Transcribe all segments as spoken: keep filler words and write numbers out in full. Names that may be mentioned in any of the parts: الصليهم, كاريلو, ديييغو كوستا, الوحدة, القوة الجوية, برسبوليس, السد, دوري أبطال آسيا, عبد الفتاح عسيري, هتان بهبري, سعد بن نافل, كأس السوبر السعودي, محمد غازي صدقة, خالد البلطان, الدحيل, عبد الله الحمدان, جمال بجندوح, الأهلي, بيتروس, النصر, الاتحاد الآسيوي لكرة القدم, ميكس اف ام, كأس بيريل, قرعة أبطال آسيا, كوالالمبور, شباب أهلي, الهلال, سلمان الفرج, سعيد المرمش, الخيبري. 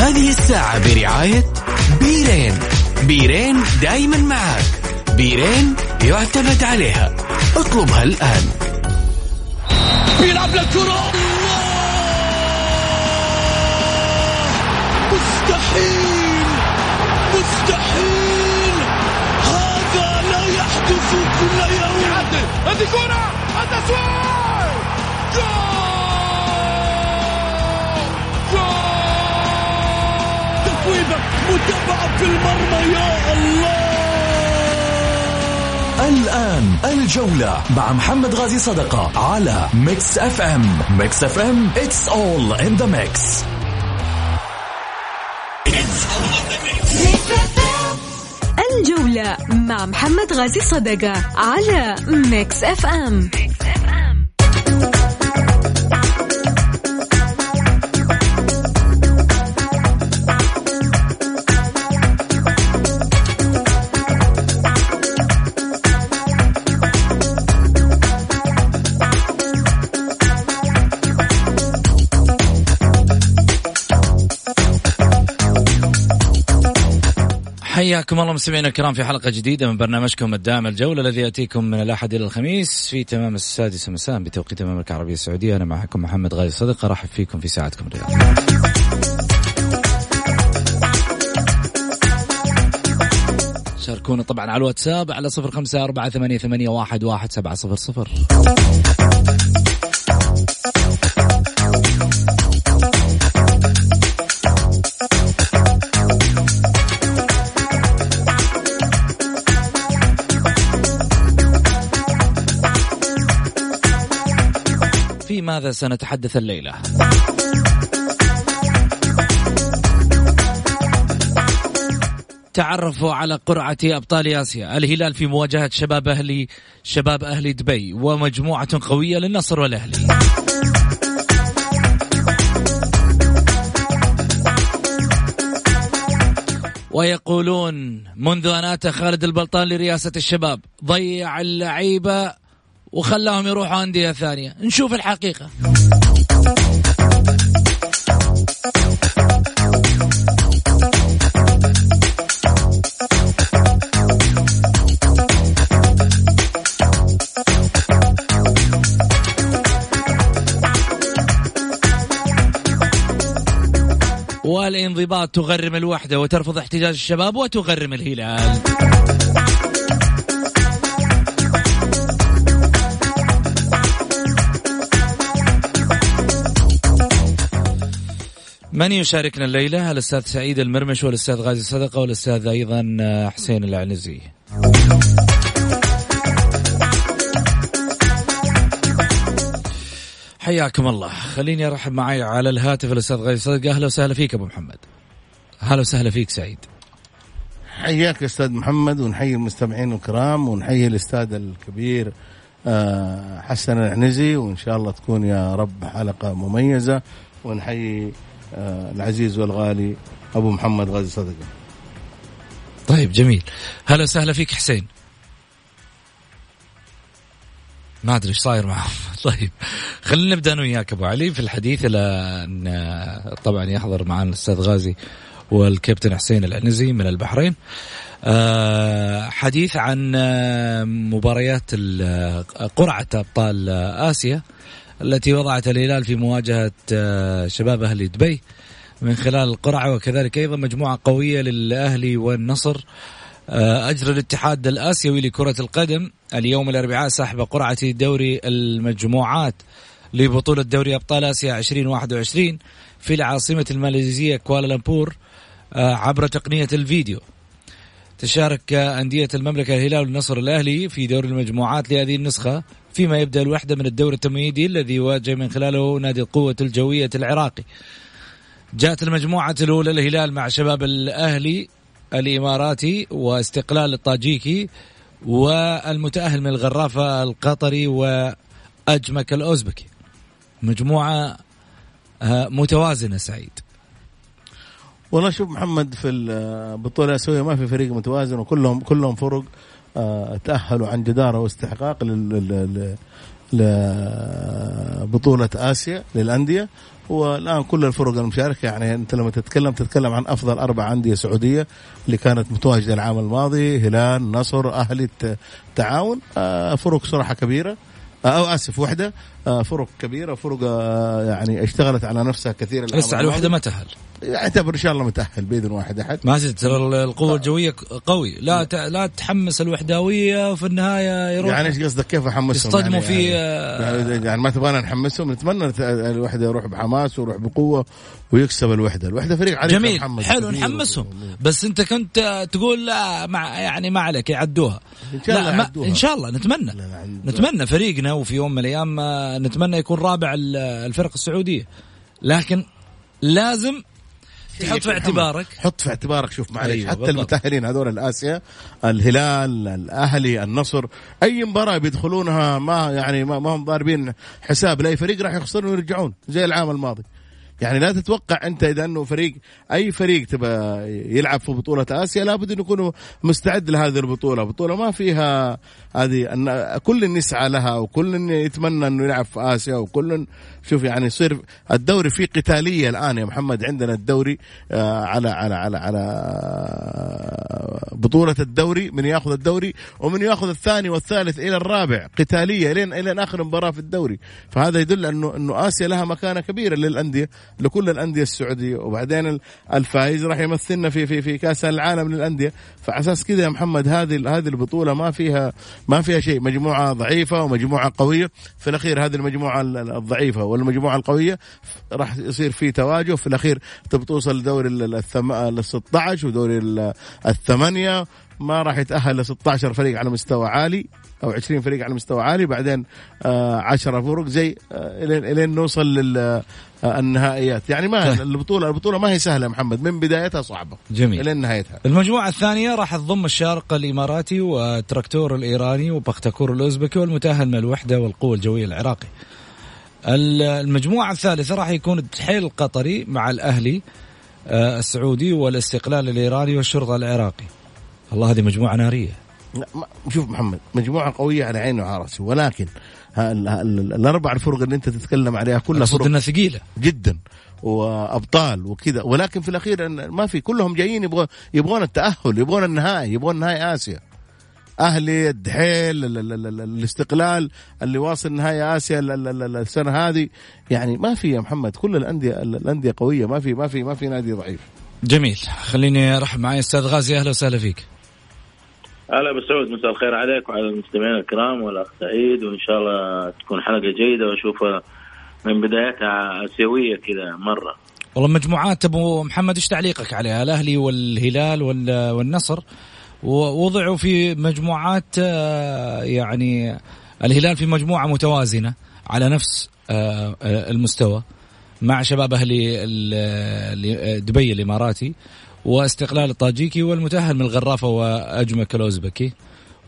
هذه الساعة برعاية بيرين. بيرين دايما معاك. بيرين يعتمد عليها، اطلبها الآن. بيلعب للكرة، مستحيل مستحيل، هذا لا يحدث كل يوم. يعدل هذه كرة، التسويق، جول جول، تفويضة متابعة في المرمى، يا الله. الآن الجولة مع محمد غازي صدقة على ميكس اف ام. ميكس اف ام it's all in the mix. الجولة مع محمد غازي صدقة على ميكس اف ام. حياكم الله مستمعينا الكرام في حلقة جديدة من برنامجكم الدائم الجولة، الذي يأتيكم من الأحد إلى الخميس في تمام السادسة مساء بتوقيت المملكة العربية السعودية. أنا معكم محمد غازي صدقة، رحب فيكم في ساعتكم الرياضية. شاركونا طبعا على الواتساب على صفر خمسة أربعة ثمانية ثمانية واحد واحد سبعة صفر صفر. في ماذا سنتحدث الليلة؟ تعرفوا على قرعة أبطال آسيا، الهلال في مواجهة شباب أهلي، شباب أهلي دبي، ومجموعة قوية للنصر والأهلي. ويقولون منذ أن أتى خالد البلطان لرئاسة الشباب ضيع اللعيبة وخلاهم يروحوا أندية ثانية، نشوف الحقيقة. والانضباط تغرم الوحدة وترفض احتجاج الشباب وتغرم الهلال. من يشاركنا الليلة؟ الأستاذ سعيد المرمش والأستاذ غازي صدقة والأستاذ أيضا حسين العنزي. حياكم الله. خليني أرحب معي على الهاتف الأستاذ غازي صدقة. أهلا وسهلا فيك أبو محمد. أهلا وسهلا فيك سعيد. حياك أستاذ محمد، ونحيي المستمعين الكرام، ونحيي الأستاذ الكبير حسن العنزي، وإن شاء الله تكون يا رب حلقة مميزة، ونحيي العزيز والغالي أبو محمد غازي صدقة. طيب جميل، هلا وسهلا فيك حسين. ما أدري إيش صاير معه. طيب خلينا نبدأ أنا وياك أبو علي في الحديث، لأن طبعا يحضر معنا الأستاذ غازي والكابتن حسين العنزي من البحرين. حديث عن مباريات قرعة أبطال آسيا التي وضعت الهلال في مواجهة شباب أهلي دبي من خلال القرعة، وكذلك أيضا مجموعة قوية للأهلي والنصر. أجرى الاتحاد الآسيوي لكرة القدم اليوم الأربعاء سحب قرعة دوري المجموعات لبطولة دوري أبطال آسيا عشرين واحد وعشرين في العاصمة الماليزية كوالالمبور عبر تقنية الفيديو. تشارك أندية المملكة الهلال والنصر الأهلي في دوري المجموعات لهذه النسخة، فيما يبدأ الوحدة من الدور التمهيدي الذي يواجه من خلاله نادي القوة الجوية العراقي. جاءت المجموعة الأولى الهلال مع شباب الأهلي الإماراتي واستقلال الطاجيكي والمتأهل من الغرافة القطري وأجمك الأوزبكي. مجموعة متوازنة سعيد. والله شوف محمد، في البطولة الآسيوية ما في فريق متوازن، وكلهم كلهم فرق تأهلوا عن جدارة واستحقاق لبطولة آسيا للأندية. والآن كل الفرق المشاركة، يعني أنت لما تتكلم تتكلم عن أفضل أربع أندية سعودية اللي كانت متواجدة العام الماضي، هلال، نصر، أهلي، التعاون. فرق صراحة كبيرة، أو آسف وحدة، فرق كبيرة، فرق يعني اشتغلت على نفسها كثير. لسه على الوحدة ما تأهل، اعتبر إن شاء الله متأهل بإذن واحد أحد. ما زلت القوة الجوية قوي، لا لا تحمس الوحداوية وفي النهاية يروح. يعني إيش قصدك كيف أحمسهم؟ يصطدموا يعني في يعني, يعني, يعني ما تبغانا نحمسهم، نتمنى الوحدة يروح بحماس ويروح بقوة ويكسب الوحدة. الوحدة فريق عليك جميل، حلو نحمسهم، بس أنت كنت تقول لا مع يعني ما عليك يعدوها. إن شاء الله يعدوها، إن شاء الله نتمنى نتمنى فريقنا، وفي يوم من الأيام نتمنى يكون رابع الفرق السعودية، لكن لازم تحط في اعتبارك، حط في اعتبارك شوف معلش أيوة، حتى المتأهلين هذول الآسيا، الهلال، الأهلي، النصر، أي مباراة بيدخلونها ما يعني ما, ما هم ضاربين حساب لأي فريق، راح يخسرون ويرجعون زي العام الماضي. يعني لا تتوقع أنت إذا أنه فريق، أي فريق تبقى يلعب في بطولة آسيا لابد أن يكونوا مستعد لهذه البطولة. بطولة ما فيها هذه أن كل يسعى لها وكل يتمنى أنه يلعب في آسيا وكل شوف يعني يصير الدوري فيه قتالية الآن يا محمد. عندنا الدوري على على على على بطولة الدوري، من يأخذ الدوري ومن يأخذ الثاني والثالث إلى الرابع، قتالية لين إلى آخر مباراة في الدوري. فهذا يدل أنه إنه آسيا لها مكانة كبيرة للأندية، لكل الأندية السعودية. وبعدين الفائز راح يمثلنا في في في كأس العالم للأندية. فعساس كذا يا محمد هذه هذه البطولة ما فيها ما فيها شيء، مجموعة ضعيفة ومجموعة قوية، في الأخير هذه المجموعة الضعيفة والمجموعة القوية راح يصير في تواجه، في الأخير تبى توصل لدوري الستة عشر ودوري الثمانية. ما راح يتأهل ستة عشر فريق على مستوى عالي أو عشرين فريق على مستوى عالي، بعدين عشرة فرق زي إلين نوصل للنهائيات. يعني ما البطولة البطولة ما هي سهلة محمد، من بدايتها صعبة جميل إلين نهايتها. المجموعة الثانية راح تضم الشارقة الإماراتي وتراكتور الإيراني وبختكور الأوزبكي، والمتأهل من الوحدة والقوة الجوية العراقي. المجموعة الثالثة راح يكون الدحيل القطري مع الأهلي السعودي والاستقلال الإيراني والشرطة العراقي. الله هذه مجموعة نارية. شوف محمد مجموعة قوية على عيني وعرسي، ولكن الأربع الفرق اللي أنت تتكلم عليها كلها فرق إنها ثقيلة جدا وأبطال وكذا، ولكن في الأخير ما في، كلهم جايين يبغون يبغون التأهل، يبغون النهائي، يبغون نهائي آسيا. أهلي، الدحيل، الاستقلال اللي واصل نهائي آسيا السنة هذه. يعني ما في يا محمد، كل الأندية الأندية قوية، ما في ما في ما في نادي ضعيف. جميل، خليني أرحب معي أستاذ غازي، أهلا وسهلا فيك. هلا بالسعود، مساء الخير عليك وعلى المستمعين الكرام والأخ سعيد، وإن شاء الله تكون حلقة جيدة وأشوفها من بدايتها آسيوية كذا مرة. والله مجموعات أبو محمد، إيش تعليقك عليها؟ الأهلي والهلال والنصر ووضعوا في مجموعات، يعني الهلال في مجموعة متوازنة على نفس المستوى مع شباب أهلي دبي الإماراتي واستقلال الطاجيكي والمتأهل من الغرافة وأجمك الأوزبكي.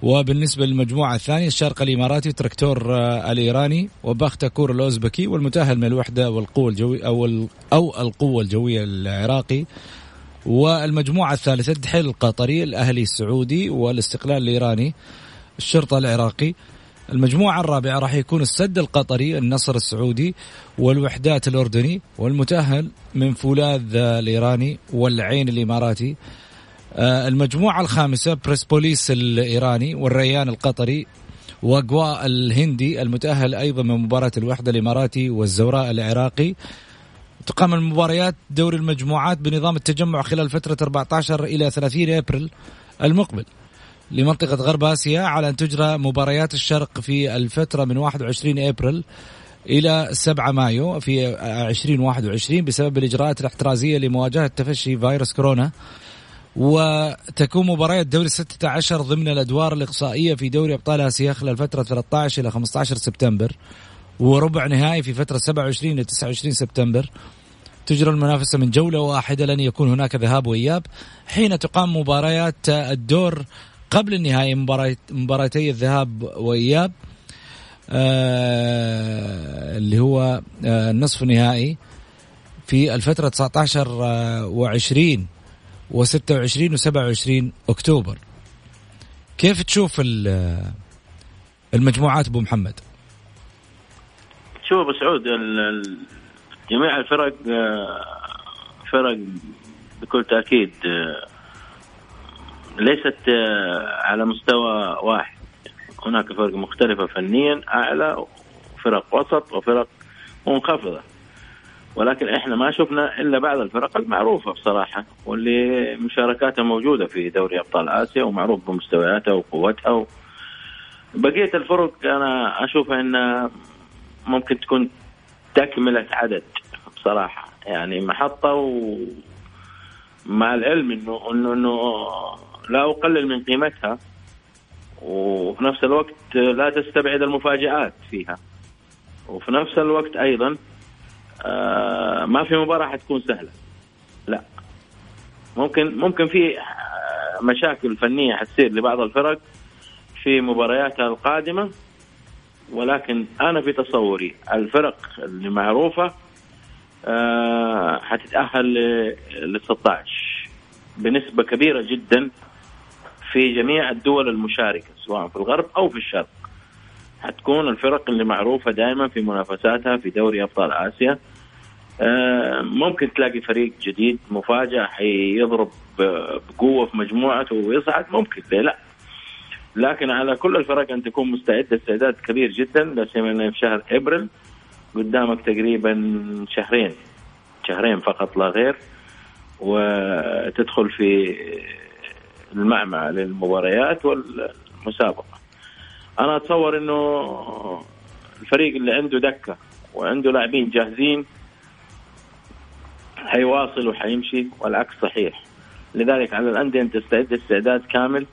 وبالنسبة للمجموعة الثانية الشارقة الإماراتي، تراكتور الإيراني وبختكور الأوزبكي، والمتأهل من الوحدة والقوة الجوية أو, أو القوة الجوية العراقي. والمجموعة الثالثة الدحيل القطري، الأهلي السعودي والاستقلال الإيراني، الشرطة العراقي. المجموعة الرابعة راح يكون السد القطري، النصر السعودي والوحدات الأردني، والمتأهل من فولاذ الإيراني والعين الإماراتي. المجموعة الخامسة برسبوليس الإيراني والريان القطري وقوا الهندي، المتأهل أيضا من مباراة الوحدة الإماراتي والزوراء العراقي. تقام المباريات دوري المجموعات بنظام التجمع خلال فترة أربعة عشر إلى ثلاثين أبريل المقبل لمنطقة غرب آسيا، على أن تجرى مباريات الشرق في الفترة من واحد وعشرين أبريل إلى سبعة مايو في عشرين واحد وعشرين بسبب الإجراءات الاحترازية لمواجهة تفشي فيروس كورونا. وتكون مباريات دوري ستة عشر ضمن الأدوار الإقصائية في دوري أبطال آسيا خلال فترة ثلاثة عشر إلى خمسة عشر سبتمبر، وربع نهائي في فترة سبعة وعشرين إلى تسعة وعشرين سبتمبر. تجرى المنافسة من جولة واحدة، لن يكون هناك ذهاب وإياب، حين تقام مباريات الدور قبل النهائي مباراتي الذهاب وإياب، آه اللي هو آه نصف نهائي في الفترة تسعة عشر آه وعشرين وستة وعشرين وسبعة وعشرين أكتوبر. كيف تشوف المجموعات أبو محمد؟ شوف ابو سعود، جميع الفرق فرق بكل تأكيد ليست على مستوى واحد، هناك فرق مختلفة فنيا أعلى، وفرق وسط، وفرق منخفضة، ولكن إحنا ما شفنا إلا بعض الفرق المعروفة بصراحة، واللي مشاركاتها موجودة في دوري أبطال آسيا ومعروف بمستوياتها وقوتها. بقية الفرق أنا أشوفها إن ممكن تكون تكملة عدد بصراحة، يعني محطة، ومع العلم إنه إنه إنه لا أقلل من قيمتها، وفي نفس الوقت لا تستبعد المفاجآت فيها، وفي نفس الوقت أيضا آه ما في مباراة حتكون سهلة، لا ممكن ممكن في مشاكل فنية حتصير لبعض الفرق في مبارياتها القادمة، ولكن أنا في تصوري الفرق اللي معروفة آه حتتأهل لل ستة عشر بنسبة كبيرة جدا في جميع الدول المشاركة سواء في الغرب أو في الشرق. حتكون الفرق اللي معروفة دائما في منافساتها في دوري أبطال آسيا، ممكن تلاقي فريق جديد مفاجأ حيضرب بقوة في مجموعته ويصعد، ممكن لا، لكن على كل الفرق أن تكون مستعدة استعداد كبير جدا، لا سيما في شهر إبريل قدامك تقريبا شهرين شهرين فقط لا غير، وتدخل في المعمعة للمباريات والمسابقة. أنا أتصور أنه الفريق اللي عنده دكة وعنده لاعبين جاهزين حيواصل وحيمشي، والعكس صحيح. لذلك على الأندية أن تستعد استعداد كامل.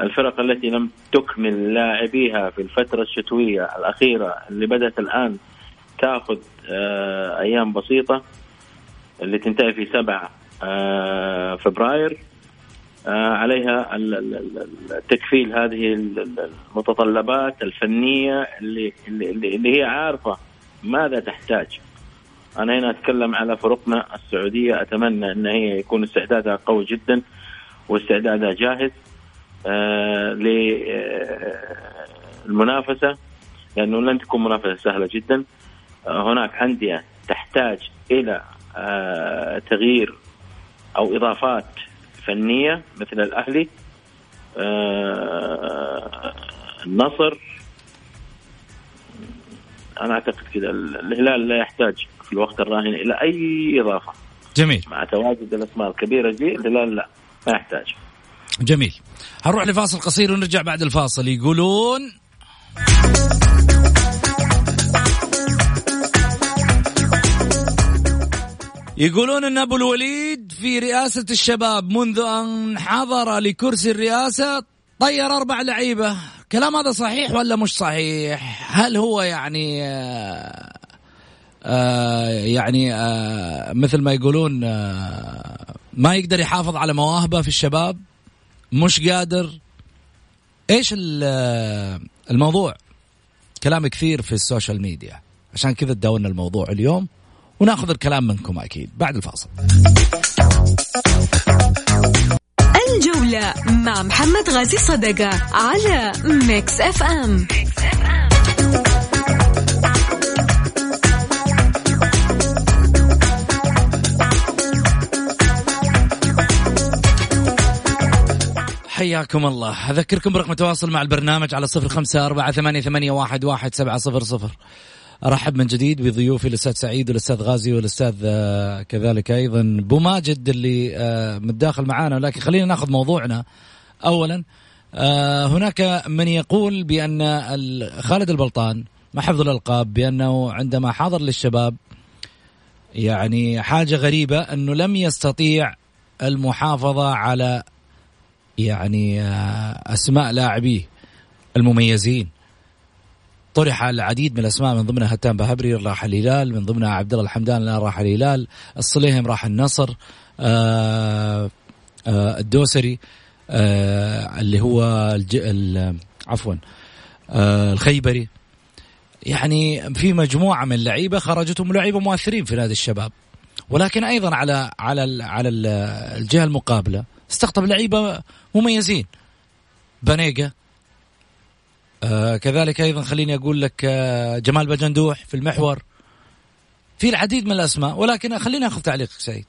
الفرق التي لم تكمل لاعبيها في الفترة الشتوية الأخيرة اللي بدأت الآن تأخذ أيام بسيطة، اللي تنتهي في سبعة فبراير، عليها التكفيل هذه المتطلبات الفنية اللي, اللي, اللي هي عارفة ماذا تحتاج. أنا هنا أتكلم على فرقنا السعودية، أتمنى أن هي يكون استعدادها قوي جدا واستعدادها جاهز آه للمنافسة، لأنه لن تكون منافسة سهلة جدا. آه هناك أندية تحتاج إلى آه تغيير أو إضافات فنية مثل الأهلي، آه النصر، أنا أعتقد كذا. الهلال لا يحتاج في الوقت الراهن إلى أي إضافة. جميل. مع تواجد الأسماء الكبيرة دي الهلال لا ما يحتاج. جميل. هنروح لفاصل قصير ونرجع بعد الفاصل. يقولون يقولون أن أبو الوليد في رئاسة الشباب منذ أن حضر لكرسي الرئاسة طير أربع لعيبة، كلام هذا صحيح ولا مش صحيح؟ هل هو يعني آآ آآ يعني آآ مثل ما يقولون ما يقدر يحافظ على مواهبه في الشباب، مش قادر؟ إيش الموضوع؟ كلام كثير في السوشيال ميديا، عشان كذا تداولنا الموضوع اليوم وناخذ الكلام منكم أكيد بعد الفاصل. الجولة مع محمد غازي صدقة على ميكس اف ام. حياكم الله. أذكركم برقم التواصل مع البرنامج على صفر خمسة أربعة ثمانية ثمانية واحد واحد سبعة صفر صفر. أرحب من جديد بضيوفي الأستاذ سعيد والأستاذ غازي والأستاذ كذلك أيضا بو ماجد اللي متداخل معانا، ولكن خلينا نأخذ موضوعنا أولا. هناك من يقول بأن خالد البلطان ما حفظ الألقاب، بأنه عندما حاضر للشباب يعني حاجة غريبة أنه لم يستطيع المحافظة على يعني أسماء لاعبيه المميزين. طرح العديد من الأسماء، من ضمنها هتان بهبري راح الهلال، من ضمنها عبد الله الحمدان راح الهلال، الصليهم راح النصر، آآ آآ الدوسري آآ اللي هو الج... عفوا الخيبري، يعني في مجموعة من اللعيبة خرجتهم لعيبة مؤثرين في نادي الشباب. ولكن أيضا على على على الجهة المقابلة استقطب لعيبة مميزين، بنيقة آه كذلك أيضا خليني أقول لك آه جمال بجندوح في المحور، في العديد من الأسماء، ولكن خليني أخذ تعليقك سعيد.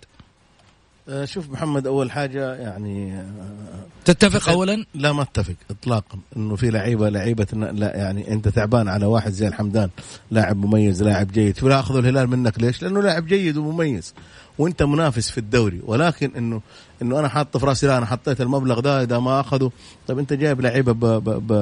آه شوف محمد، أول حاجة يعني آه تتفق أولا؟ لا ما اتفق إطلاقا إنه في لعيبة لعيبة لا، يعني أنت تعبان على واحد زي الحمدان، لاعب مميز لاعب جيد، فلا أخذوا الهلال منك. ليش؟ لأنه لاعب جيد ومميز وانت منافس في الدوري، ولكن انه انه انا حاطه في راسي لا انا حطيت المبلغ ده اذا ما اخذه. طب انت جايب لعيبه ب ب ب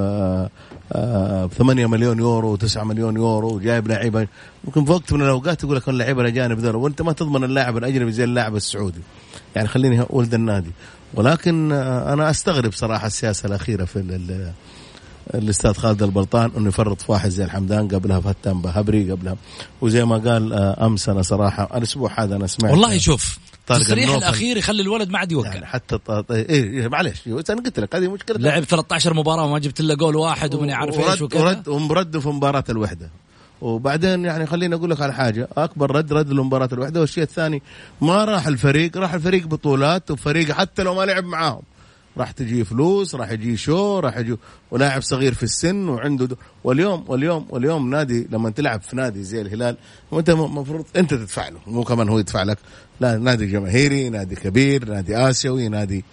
ثمانية مليون يورو تسعة مليون يورو، وجايب لعيبه ممكن في وقت من الاوقات يقول لك اللعيبه الاجانب ذول، وانت ما تضمن اللاعب الاجنبي زي اللاعب السعودي. يعني خليني ولد النادي، ولكن انا استغرب صراحه السياسه الاخيره في ال الأستاذ خالد البلطان أنه يفرط في واحد زي الحمدان، قبلها في هتان بهبري، قبلها وزي ما قال أمس. أنا صراحة الأسبوع هذا أنا سمعت والله يشوف تصريح الأخير يخلي الولد ما عاد يوقع، يعني حتى طاط... إيه معلش أنا قلت لك هذه مشكلة. لعب ثلاثة عشر مباراة وما جبت له جول واحد ومن يعرف إيش وكذا، ومرد في مباراة الوحدة. وبعدين يعني خليني أقول لك على حاجة، أكبر رد رد لمباراة الوحدة. والشيء الثاني ما راح الفريق، راح الفريق بطولات، وفريق حتى لو ما لعب معاهم راح تجي فلوس، راح يجي شو، راح يجي ولاعب صغير في السن وعنده دو... واليوم واليوم واليوم نادي لما تلعب في نادي زي الهلال وانت مفروض انت تدفع له، مو كمان هو يدفع لك. لا، نادي جماهيري، نادي كبير، نادي آسيوي، نادي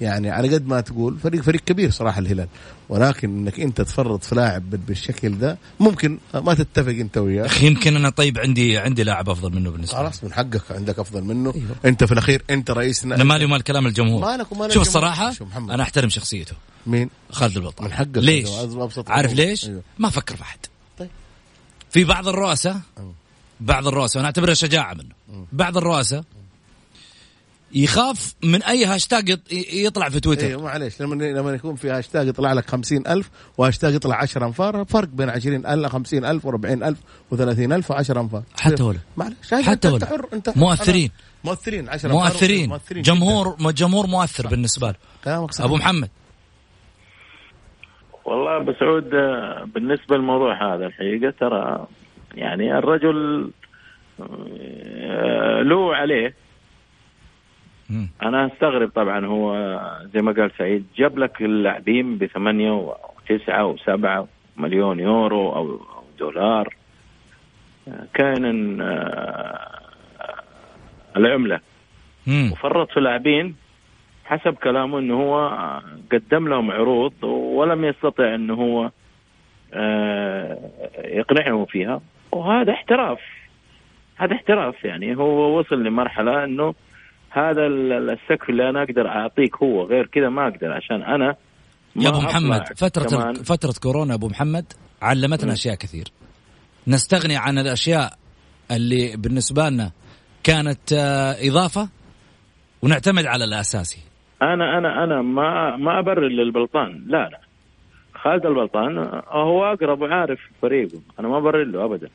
يعني على قد ما تقول فريق فريق كبير صراحة الهلال، ولكن انك انت تفرط في لاعب بالشكل ده ممكن ما تتفق انت وياه. اخي يمكن انا طيب عندي عندي لاعب افضل منه بالنسبه لي. خلاص من حقك، عندك افضل منه. أيوه. انت في الاخير انت رئيسنا، انا مالي ومال كلام الجمهور. مالك ومال شوف الجمهور. صراحه شو انا احترم شخصيته مين خالد البلطان، من حقك. ليش عارف ليش؟ أيوه. ما فكر في احد. طيب في بعض الرؤساء، بعض الرؤساء انا اعتبرها شجاعه منه، بعض الرؤساء يخاف من أي هاشتاج يطلع في تويتر. إيه معلش، لما لما يكون في هاشتاج يطلع لك خمسين ألف وهاشتاج يطلع عشرة أنفار، فرق بين عشرين ألف خمسين ألف وربعين ألف وثلاثين ألف وعشرة أنفار. حتى ولا معلش، حتى ولا مؤثرين مؤثرين عشرة مؤثرين جمهور جمهور مؤثر بالنسبة له. أبو محمد، والله أبو سعود، بالنسبة للموضوع هذا الحقيقة ترى يعني الرجل له عليه. أنا استغرب طبعا، هو زي ما قال سعيد جاب لك اللاعبين بثمانية وتسعة وسبعة مليون يورو أو دولار، كان العملة، وفرط في اللاعبين حسب كلامه أنه هو قدم لهم عروض ولم يستطع أنه هو يقنعهم فيها، وهذا احتراف، هذا احتراف. يعني هو وصل لمرحلة أنه هذا السقف اللي أنا أقدر أعطيك، هو غير كذا ما أقدر، عشان أنا يا أبو محمد فترة فترة كورونا أبو محمد علمتنا م. أشياء كثير، نستغني عن الأشياء اللي بالنسبة لنا كانت إضافة ونعتمد على الأساسي. أنا أنا أنا ما ما أبرر للبلطان، لا لا، خالد البلطان هو أقرب وعارف فريقه، أنا ما أبرر له أبدا.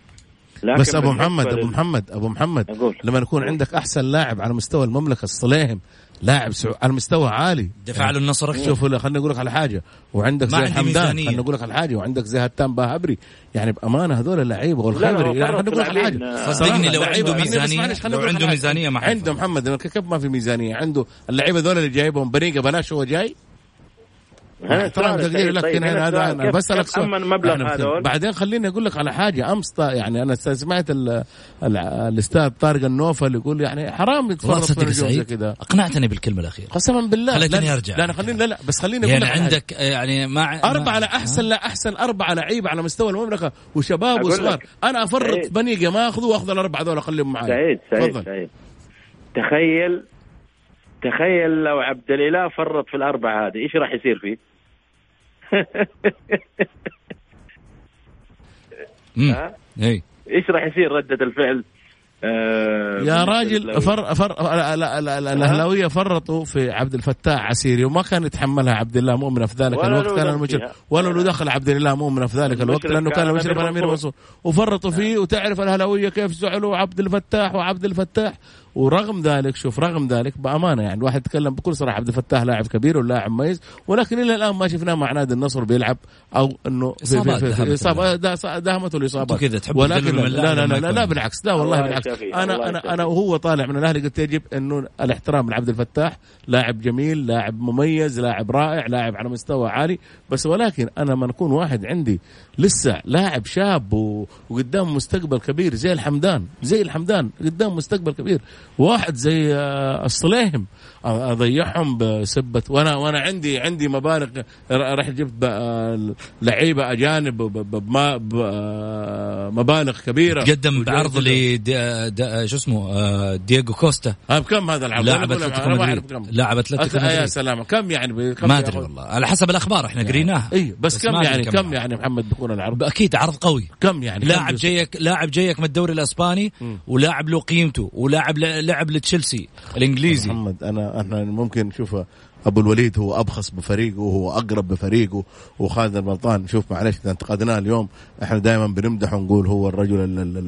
بس أبو محمد أبو محمد أبو محمد أقول. لما يكون عندك أحسن لاعب على مستوى المملكة الصليهم، لاعب سعو... على مستوى عالي دفع يعني له النصر. شوفوا خلنا نقولك على حاجة، وعندك زي حمدان، خلنا نقولك على حاجة، وعندك زي هتان بهبري، يعني بأمانة هذول اللعيبة والخيبري، يعني خلنا نقولك على حاجة صدقني لو عنده ميزانية، لو عنده ميزانية ما عنده محمد كيف ما في ميزانية عنده اللعيبة ذول اللي جايبهم بريقة بلاش هو جاي. أنا ترى تقدير لك هنا هذا، أنا بسألك سؤال بعدين خليني أقول لك على حاجة. أمس يعني أنا سمعت الأستاذ طارق النوفل يقول يعني حرام يتفرط في الجوزة كده، أقنعتني بالكلمة الأخيرة قسما بالله، خليتني أرجع. لا أنا خليني لا لا بس خليني يعني عندك يعني ما أربعة أحسن، لا أحسن أربعة لعيبة على مستوى المملكة وشباب وصغار، أنا أفرط بنيجة ما أخذوا وأخذ الأربعة دول أخليهم معايا. سعيد سعيد سعيد تخيل تخيل لو عبد الإله فرط في الأربعة هذه إيش راح يصير فيه؟ إيش راح يصير ردة الفعل؟ آه يا راجل فر فر الأهلاوية فرطوا في عبد الفتاح عسيري وما كان يتحملها عبد الله مؤمن في ذلك الوقت، كان المشرف ولا لو دخل عبد الله مؤمن في ذلك الوقت لأنه كان المشرف أمير منصور وفرطوا فيه. وتعرف الأهلاوية كيف زعلوا عبد الفتاح وعبد الفتاح ورغم ذلك شوف رغم ذلك بأمانة يعني الواحد يتكلم بكل صراحة عبد الفتاح لاعب كبير ولاعب مميز، ولكن إلى الآن ما شفناه مع نادي النصر بيلعب أو إنه إصابة داهمته الإصابات ولكن لا لا لا, لا, لا, لا بالعكس لا والله بالعكس أنا أنا أنا وهو طالع من الأهلي قلت يجب إنه الاحترام لعبد الفتاح، لاعب جميل لاعب مميز لاعب رائع لاعب على مستوى عالي، بس ولكن أنا ما نكون واحد عندي لسه لاعب شاب وقدام مستقبل كبير زي الحمدان زي الحمدان قدام مستقبل كبير، واحد زي الصليهم اضيعهم بسبه وانا وانا عندي عندي مبالغ راح جبت لعيبه اجانب بمبالغ كبيره قدم بعرض لي شو اسمه دييغو كوستا بكم هذا العرض لاعب اتلتيكو لاعب اتلتيكو يا سلام كم يعني كم ما ادري والله على حسب الاخبار احنا قريناها اي بس, بس كم يعني كم, كم يعني محمد بيكون العرض اكيد عرض قوي كم يعني لاعب جايك لاعب جايك من الدوري الاسباني ولاعب له قيمته ولاعب لعب لتشيلسي الانجليزي محمد انا احنا ممكن نشوفه ابو الوليد هو ابخص بفريقه وهو اقرب بفريقه وخالد البلطان شوف معلش انتقدناه اليوم احنا دائما بنمدح ونقول هو الرجل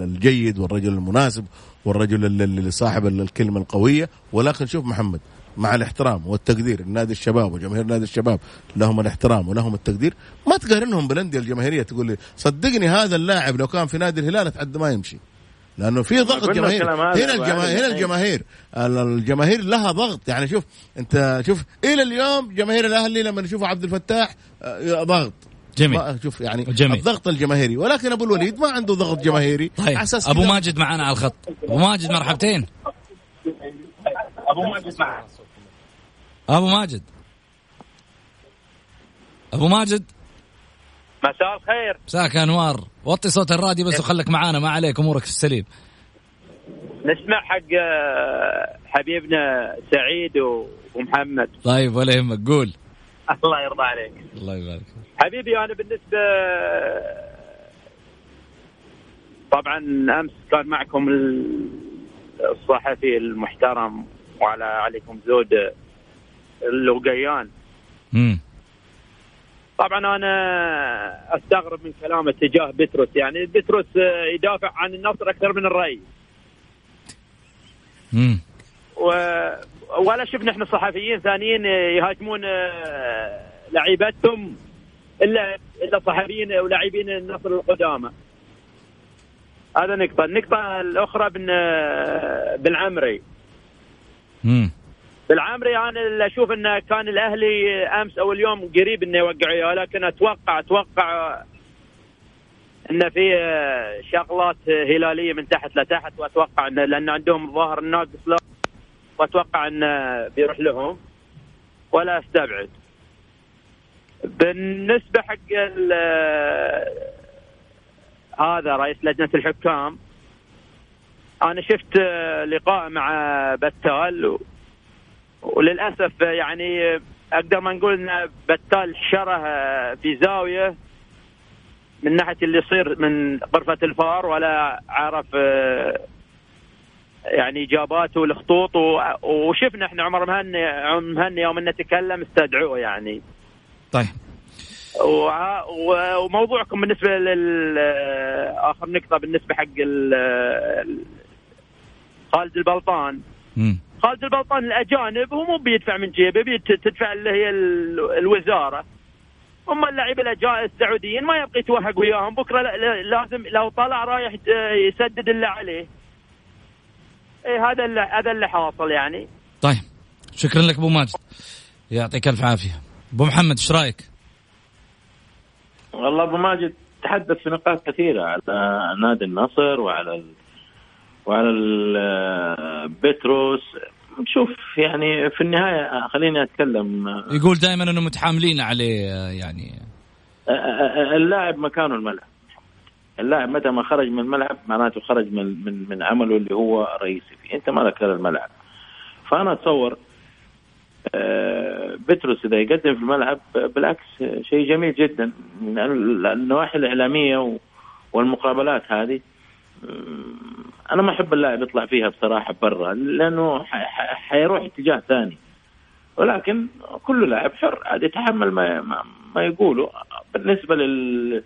الجيد والرجل المناسب والرجل اللي صاحب الكلمه القويه، ولكن شوف محمد مع الاحترام والتقدير النادي الشباب وجماهير نادي الشباب لهم الاحترام ولهم التقدير، ما تقارنهم بالانديه الجماهيريه تقول لي صدقني هذا اللاعب لو كان في نادي الهلال اتعد ما يمشي لأنه في ضغط جماهير هنا الجماهير هنا الجماهير الجماهير لها ضغط يعني شوف أنت شوف إلى اليوم جماهير الأهلي لما نشوف عبد الفتاح ضغط جميل شوف يعني جميل. الضغط الجماهيري، ولكن أبو الوليد ما عنده ضغط جماهيري طيب. أبو ماجد معنا على الخط، أبو ماجد مرحبتين أبو ماجد معنا أبو ماجد أبو ماجد مساء الخير مساك انوار وطي صوت الراديو بس وخلك معانا ما عليك امورك في السليم. نسمع حق حبيبنا سعيد ومحمد طيب ولا يهمك قول الله يرضى عليك الله يبارك حبيبي. انا بالنسبه طبعا امس كان معكم الصحفي المحترم وعلى عليكم زود اللوقيان امم طبعا انا استغرب من كلامه تجاه بيتروس، يعني بيتروس يدافع عن النصر اكثر من الرئيس امم و... ولا شفنا احنا صحفيين ثانيين يهاجمون لعيبتهم الا الا صحفيين ولاعبين النصر القدامى. هذا نقطه. النقطه الاخرى بن... بالعمري امم بالعمري أنا اللي أشوف إنه كان الأهلي أمس أو اليوم قريب إنه يوقعها، لكن أتوقع أتوقع إنه في شغلات هلالية من تحت لتحت، وأتوقع إنه لأن عندهم ظهر ناقص لا، وأتوقع إنه بيروح لهم ولا أستبعد. بالنسبة حق هذا رئيس لجنة الحكام أنا شفت لقاء مع بتال وللأسف يعني أقدر ما نقول إن بتال شره في زاوية من ناحية اللي يصير من غرفة الفار ولا عارف يعني إجاباته والخطوط، وشفنا إحنا عمر مهني عم مهني يوم نتكلم استدعوه يعني طيب. وموضوعكم بالنسبة للآخر نقطة بالنسبة حق خالد البلطان م. خالد البلطان الأجانب هو مو بيدفع من جيبه، بيدفع اللي هي الوزارة. أما اللاعب الأجانب السعوديين ما يبقى يتوهق وياهم، بكرة لازم لو طلع رايح يسدد اللي عليه. إيه هذا اللي هذا اللي حاصل يعني. طيب شكرا لك أبو ماجد يعطيك ألف عافية. أبو محمد إيش رأيك؟ والله أبو ماجد تحدث في نقاط كثيرة على نادي النصر وعلى ال... وعلى بيتروس. نشوف يعني في النهاية خليني أتكلم، يقول دائما أنه متحاملين عليه يعني اللاعب مكانه الملعب، اللاعب متى ما خرج من الملعب معناته خرج من من, من عمله اللي هو رئيسي فيه، أنت مالك هذا الملعب. فأنا أتصور بيتروس إذا يقدم في الملعب بالعكس شيء جميل جدا، النواحي الإعلامية والمقابلات هذه أنا ما أحب اللاعب يطلع فيها بصراحة برا لأنه حيروح اتجاه ثاني، ولكن كل لاعب حر عاد يتحمل ما ما, ما يقوله. بالنسبة لل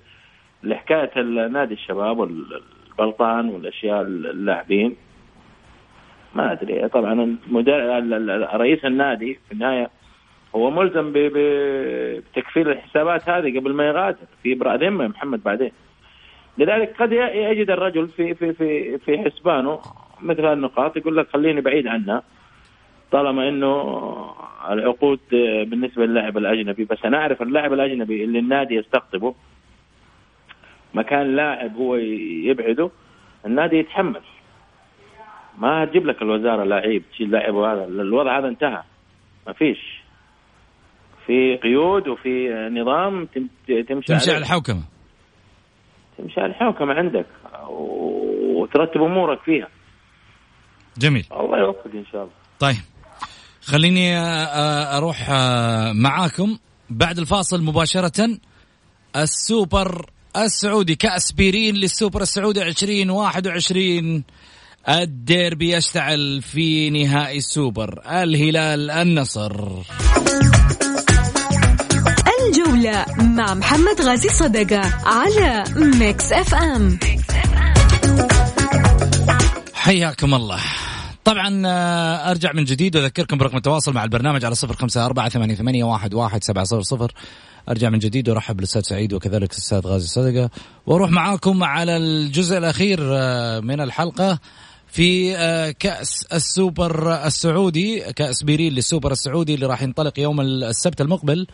لحكاية النادي الشباب والبلطان والأشياء اللاعبين ما أدري. طبعا رئيس النادي في النهاية هو ملزم بتكفير الحسابات هذه قبل ما يغادر في إبراء ذمة محمد بعدين. لذلك قد يجد الرجل في في في في حسبانه مثل هالنقاط يقول لك خليني بعيد عنها طالما إنه العقود بالنسبة للاعب الأجنبي. بس أنا أعرف اللاعب الأجنبي اللي النادي يستقطبه مكان لاعب هو يبعده النادي يتحمل. ما هتجيب لك الوزارة لاعب تشيل لاعب وهذا الوضع هذا انتهى. ما فيش في قيود وفي نظام تمشي على الحوكمة تمشي على الحوكمة عندك وترتب أمورك فيها. جميل الله يوفقك إن شاء الله. طيب خليني أروح معاكم بعد الفاصل مباشرة. السوبر السعودي كأس بيريل للسوبر السعودي عشرين واحد وعشرين الديربي يشتعل في نهائي السوبر الهلال النصر. الجولة مع محمد غازي صدقة على ميكس اف ام. حياكم الله. طبعا أرجع من جديد وأذكركم برقم التواصل مع البرنامج على صفر خمسة أربعة ثمانية ثمانية واحد واحد سبعة صفر صفر. أرجع من جديد ورحب بالأستاذ سعيد وكذلك الأستاذ غازي صدقة وأروح معاكم على الجزء الأخير من الحلقة في كأس السوبر السعودي كأس بيريل للسوبر السعودي اللي راح ينطلق يوم السبت المقبل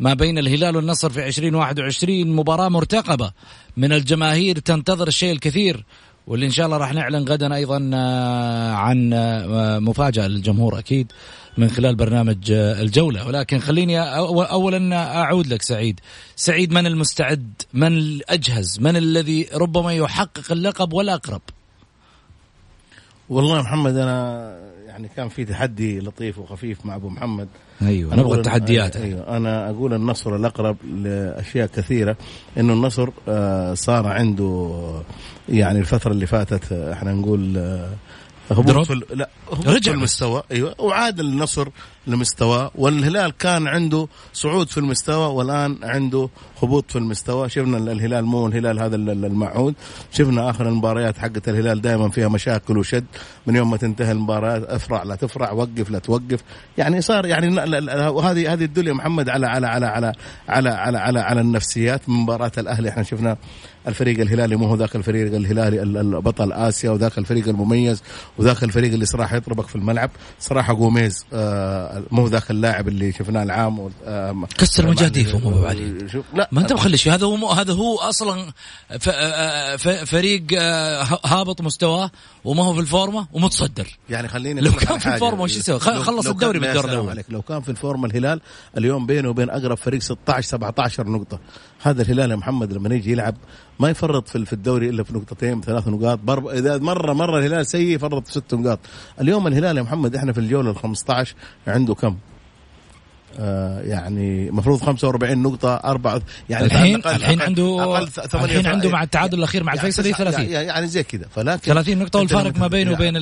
ما بين الهلال والنصر في عشرين واحد وعشرين. مباراة مرتقبة من الجماهير تنتظر الشيء الكثير واللي إن شاء الله راح نعلن غدا أيضا عن مفاجأة للجمهور أكيد من خلال برنامج الجولة. ولكن خليني أولا أعود لك سعيد. سعيد من المستعد؟ من الأجهز؟ من الذي ربما يحقق اللقب والأقرب؟ والله يا محمد أنا يعني كان في تحدي لطيف وخفيف مع أبو محمد. أيوة أنا أبغى التحديات. أيوة أنا أقول النصر الأقرب لأشياء كثيرة. إنه النصر صار عنده يعني الفترة اللي فاتت إحنا نقول هبوط في لا هبوط في المستوى. أيوة وعاد النصر لمستوى والهلال كان عنده صعود في المستوى والآن عنده هبوط في المستوى. شفنا الهلال مو الهلال هذا المعهود. شفنا آخر المباريات حقت الهلال دائما فيها مشاكل وشد من يوم ما تنتهي المباريات أفرع لا تفرع وقف لا توقف. يعني صار يعني هذه هذه الدنيا محمد على على على على على على على, على النفسيات. من مباراة الأهلي إحنا شفنا الفريق الهلالي مو هو ذاك الفريق الهلالي البطل آسيا وذاك الفريق المميز وذاك الفريق اللي صراحة يطربك في الملعب. صراحة قوميز مو ذاك اللاعب اللي شفناه العام كسر مجاديفه مو ابو علي. لا ما انت مخلش هذا هو هذا هو اصلا فريق هابط مستواه وما هو في الفورمه ومتصدر. يعني خليني لو كان في الفورمه وش يسوي؟ خلص الدوري بالدور الاول. لو كان في الفورمه الهلال اليوم بينه وبين اقرب فريق ستة عشر سبعة عشر نقطه. هذا الهلال يا محمد لما يجي يلعب ما يفرط في الدوري الا في نقطتين ثلاث نقاط. اذا مره مره الهلال سيء فرط ست نقاط. اليوم الهلال يا محمد احنا في الجوله الخامسة عشر عنده كم آه يعني مفروض خمسة وأربعين نقطة أربعة يعني الحين أقل الحين أقل عنده الحين عنده مع التعادل الأخير مع يعني الفيصلي ثلاثين يعني زي كده ثلاثين نقطة والفارق ما بينه وبين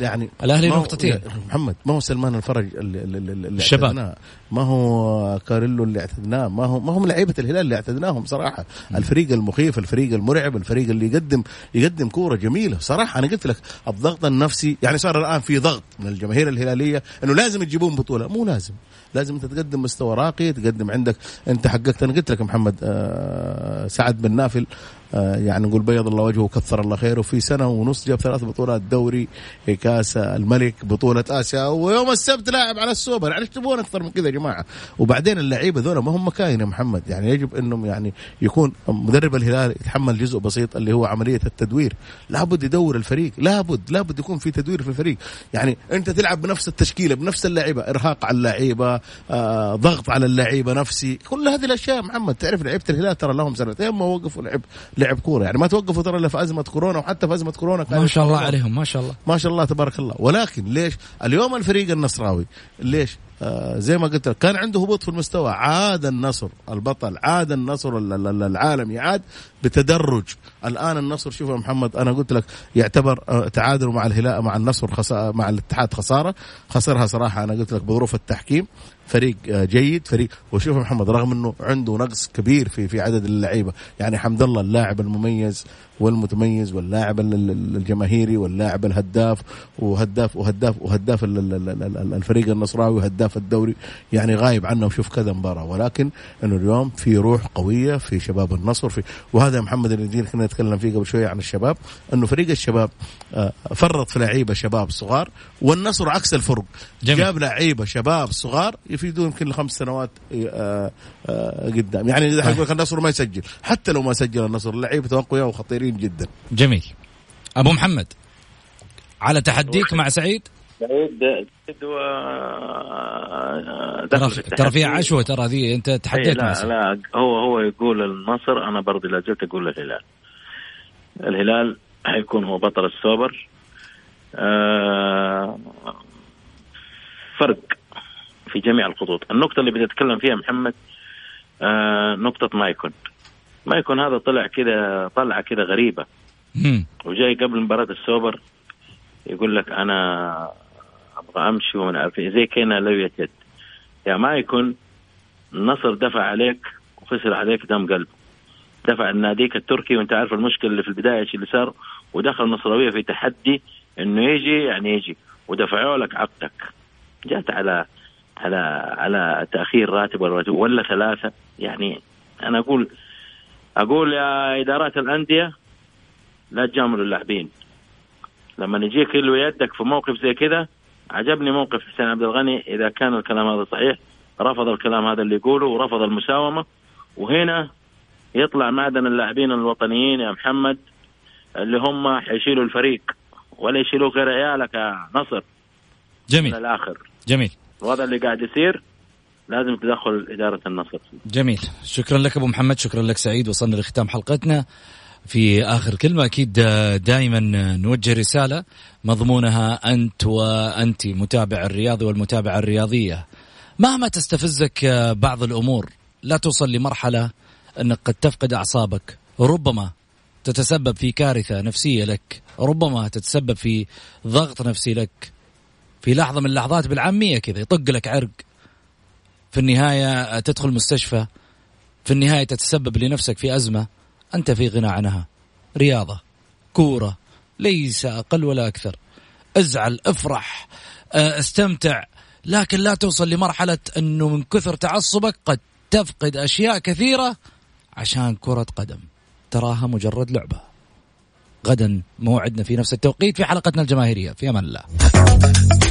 يعني الأهلي نقطتين. محمد ما هو سلمان الفرج الشباب ما هو كاريلو اللي اعتدناه ما هو ما هم لعيبة الهلال اللي اعتدناهم صراحة. الفريق المخيف الفريق المرعب الفريق اللي يقدم يقدم كورة جميلة صراحة. أنا قلت لك الضغط النفسي يعني صار الآن في ضغط من الجماهير الهلالية إنه لازم يجيبون بطولة. مو لازم لازم أنت تقدم مستوى راقي تقدم عندك أنت حققت. أنا قلت لك محمد آه سعد بن نافل آه يعني نقول بيض الله وجهه وكثر الله خيره في سنة ونص جاب ثلاث بطولات دوري كأس الملك بطولة آسيا ويوم السبت لاعب على السوبر. يعني تبون أكثر من كذا يا جماعة؟ وبعدين اللعيبة ذولا ما هم مكاين يا محمد. يعني يجب أنهم يعني يكون مدرب الهلال يتحمل جزء بسيط اللي هو عملية التدوير. لابد يدور الفريق لابد لابد يكون في تدوير في الفريق. يعني أنت تلعب بنفس التشكيلة بنفس اللعيبة إرهاق على اللعيبة آه ضغط على اللعيبة نفسي كل هذه الأشياء محمد. تعرف لعيبة الهلال ترى لهم سنتين ما وقفوا لعب لعب كورة. يعني ما توقفوا ترى إلا في أزمة كورونا وحتى في أزمة كورونا كان ما شاء الله عليهم ما شاء الله ما شاء الله تبارك الله. ولكن ليش اليوم الفريق النصراوي ليش آه زي ما قلت كان عنده هبوط في المستوى. عاد النصر البطل عاد النصر العالمي عاد بتدرج. الآن النصر شوف يا محمد أنا قلت لك يعتبر آه تعادل مع الهلال مع النصر خسارة مع الاتحاد خسارة خسرها صراحة. أنا قلت لك بظروف التحكيم فريق جيد فريق. وشوف محمد رغم انه عنده نقص كبير في في عدد اللعيبه، يعني حمد الله اللاعب المميز والمتميز واللاعب الجماهيري واللاعب الهداف وهداف وهداف وهداف الفريق النصراوي وهداف الدوري، يعني غايب عنه وشوف كذا مباراه، ولكن انه اليوم في روح قويه في شباب النصر في. وهذا محمد الدين كنا نتكلم فيه قبل شويه عن الشباب، انه فريق الشباب فرط في لعيبه شباب صغار، والنصر عكس الفرق جميل. جاب لعيبه شباب صغار يفيدون يمكن لخمس سنوات قدام، يعني اذا حقول النصر ما يسجل، حتى لو ما سجل النصر لعيبه اقوياء وخطيرين جدا. جميل. ابو محمد على تحديك مع سعيد سعيد ترى فيها عشوة، ترى هذه انت تحديت مع سعيد. لا هو هو يقول النصر، انا برضه لازلت اقول الهلال الهلال حيكون هو بطل السوبر. آه فرق في جميع الخطوط. النقطة اللي بتتكلم فيها محمد آه نقطة مايكون مايكون هذا طلع كده طلع كده غريبة، وجاي قبل مباراة السوبر يقول لك أنا أبغى أمشي وما أعرف زي كنا لوية يد. يا مايكون النصر دفع عليك وخسر عليك دم قلبه، دفع الناديك التركي وانت عارف المشكلة اللي في البداية اللي صار، ودخل النصراوية في تحدي إنه يجي يعني يجي ودفعوا لك عقدك، جات على على على تأخير راتب ولا ولا ثلاثة. يعني أنا أقول أقول يا إدارات الأندية لا تجاملوا اللاعبين لما نجيك كله يدك في موقف زي كده. عجبني موقف حسين عبد الغني، إذا كان الكلام هذا صحيح رفض الكلام هذا اللي يقوله ورفض المساومة، وهنا يطلع معدن اللاعبين الوطنيين يا محمد اللي هم حيشيلوا الفريق ولا يشيلوه غير عيالك يا نصر. جميل. الآخر جميل. وهذا اللي قاعد يصير، لازم تدخل إدارة النصر. جميل. شكرا لك أبو محمد، شكرا لك سعيد. وصلنا لختام حلقتنا. في آخر كلمة أكيد دائما نوجه رسالة مضمونها أنت وأنت متابع الرياضي والمتابعة الرياضية، مهما تستفزك بعض الأمور لا توصل لمرحلة أنك قد تفقد أعصابك، ربما تتسبب في كارثة نفسية لك، ربما تتسبب في ضغط نفسي لك في لحظة من اللحظات، بالعامية كذا يطق لك عرق، في النهاية تدخل مستشفى، في النهاية تتسبب لنفسك في أزمة أنت في غنى عنها. رياضة، كورة، ليس أقل ولا أكثر. ازعل، افرح، استمتع، لكن لا توصل لمرحلة أنه من كثر تعصبك قد تفقد أشياء كثيرة عشان كرة قدم تراها مجرد لعبة. غدا موعدنا في نفس التوقيت في حلقتنا الجماهيرية. في أمان الله.